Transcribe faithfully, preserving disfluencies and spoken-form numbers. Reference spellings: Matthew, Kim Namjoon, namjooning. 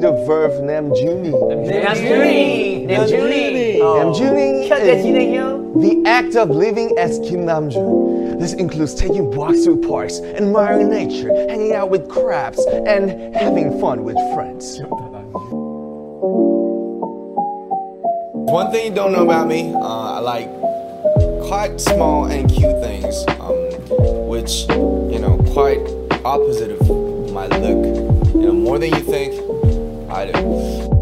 The verb namjooning. Namjooning. Namjooning. Namjooning is the act of living as Kim Namjoon. This includes taking walks through parks, admiring nature, hanging out with crabs, and having fun with friends. One thing you don't know about me, uh, I like quite small and cute things, um, which, you know, quite opposite of my look. You know, more than you think, I do.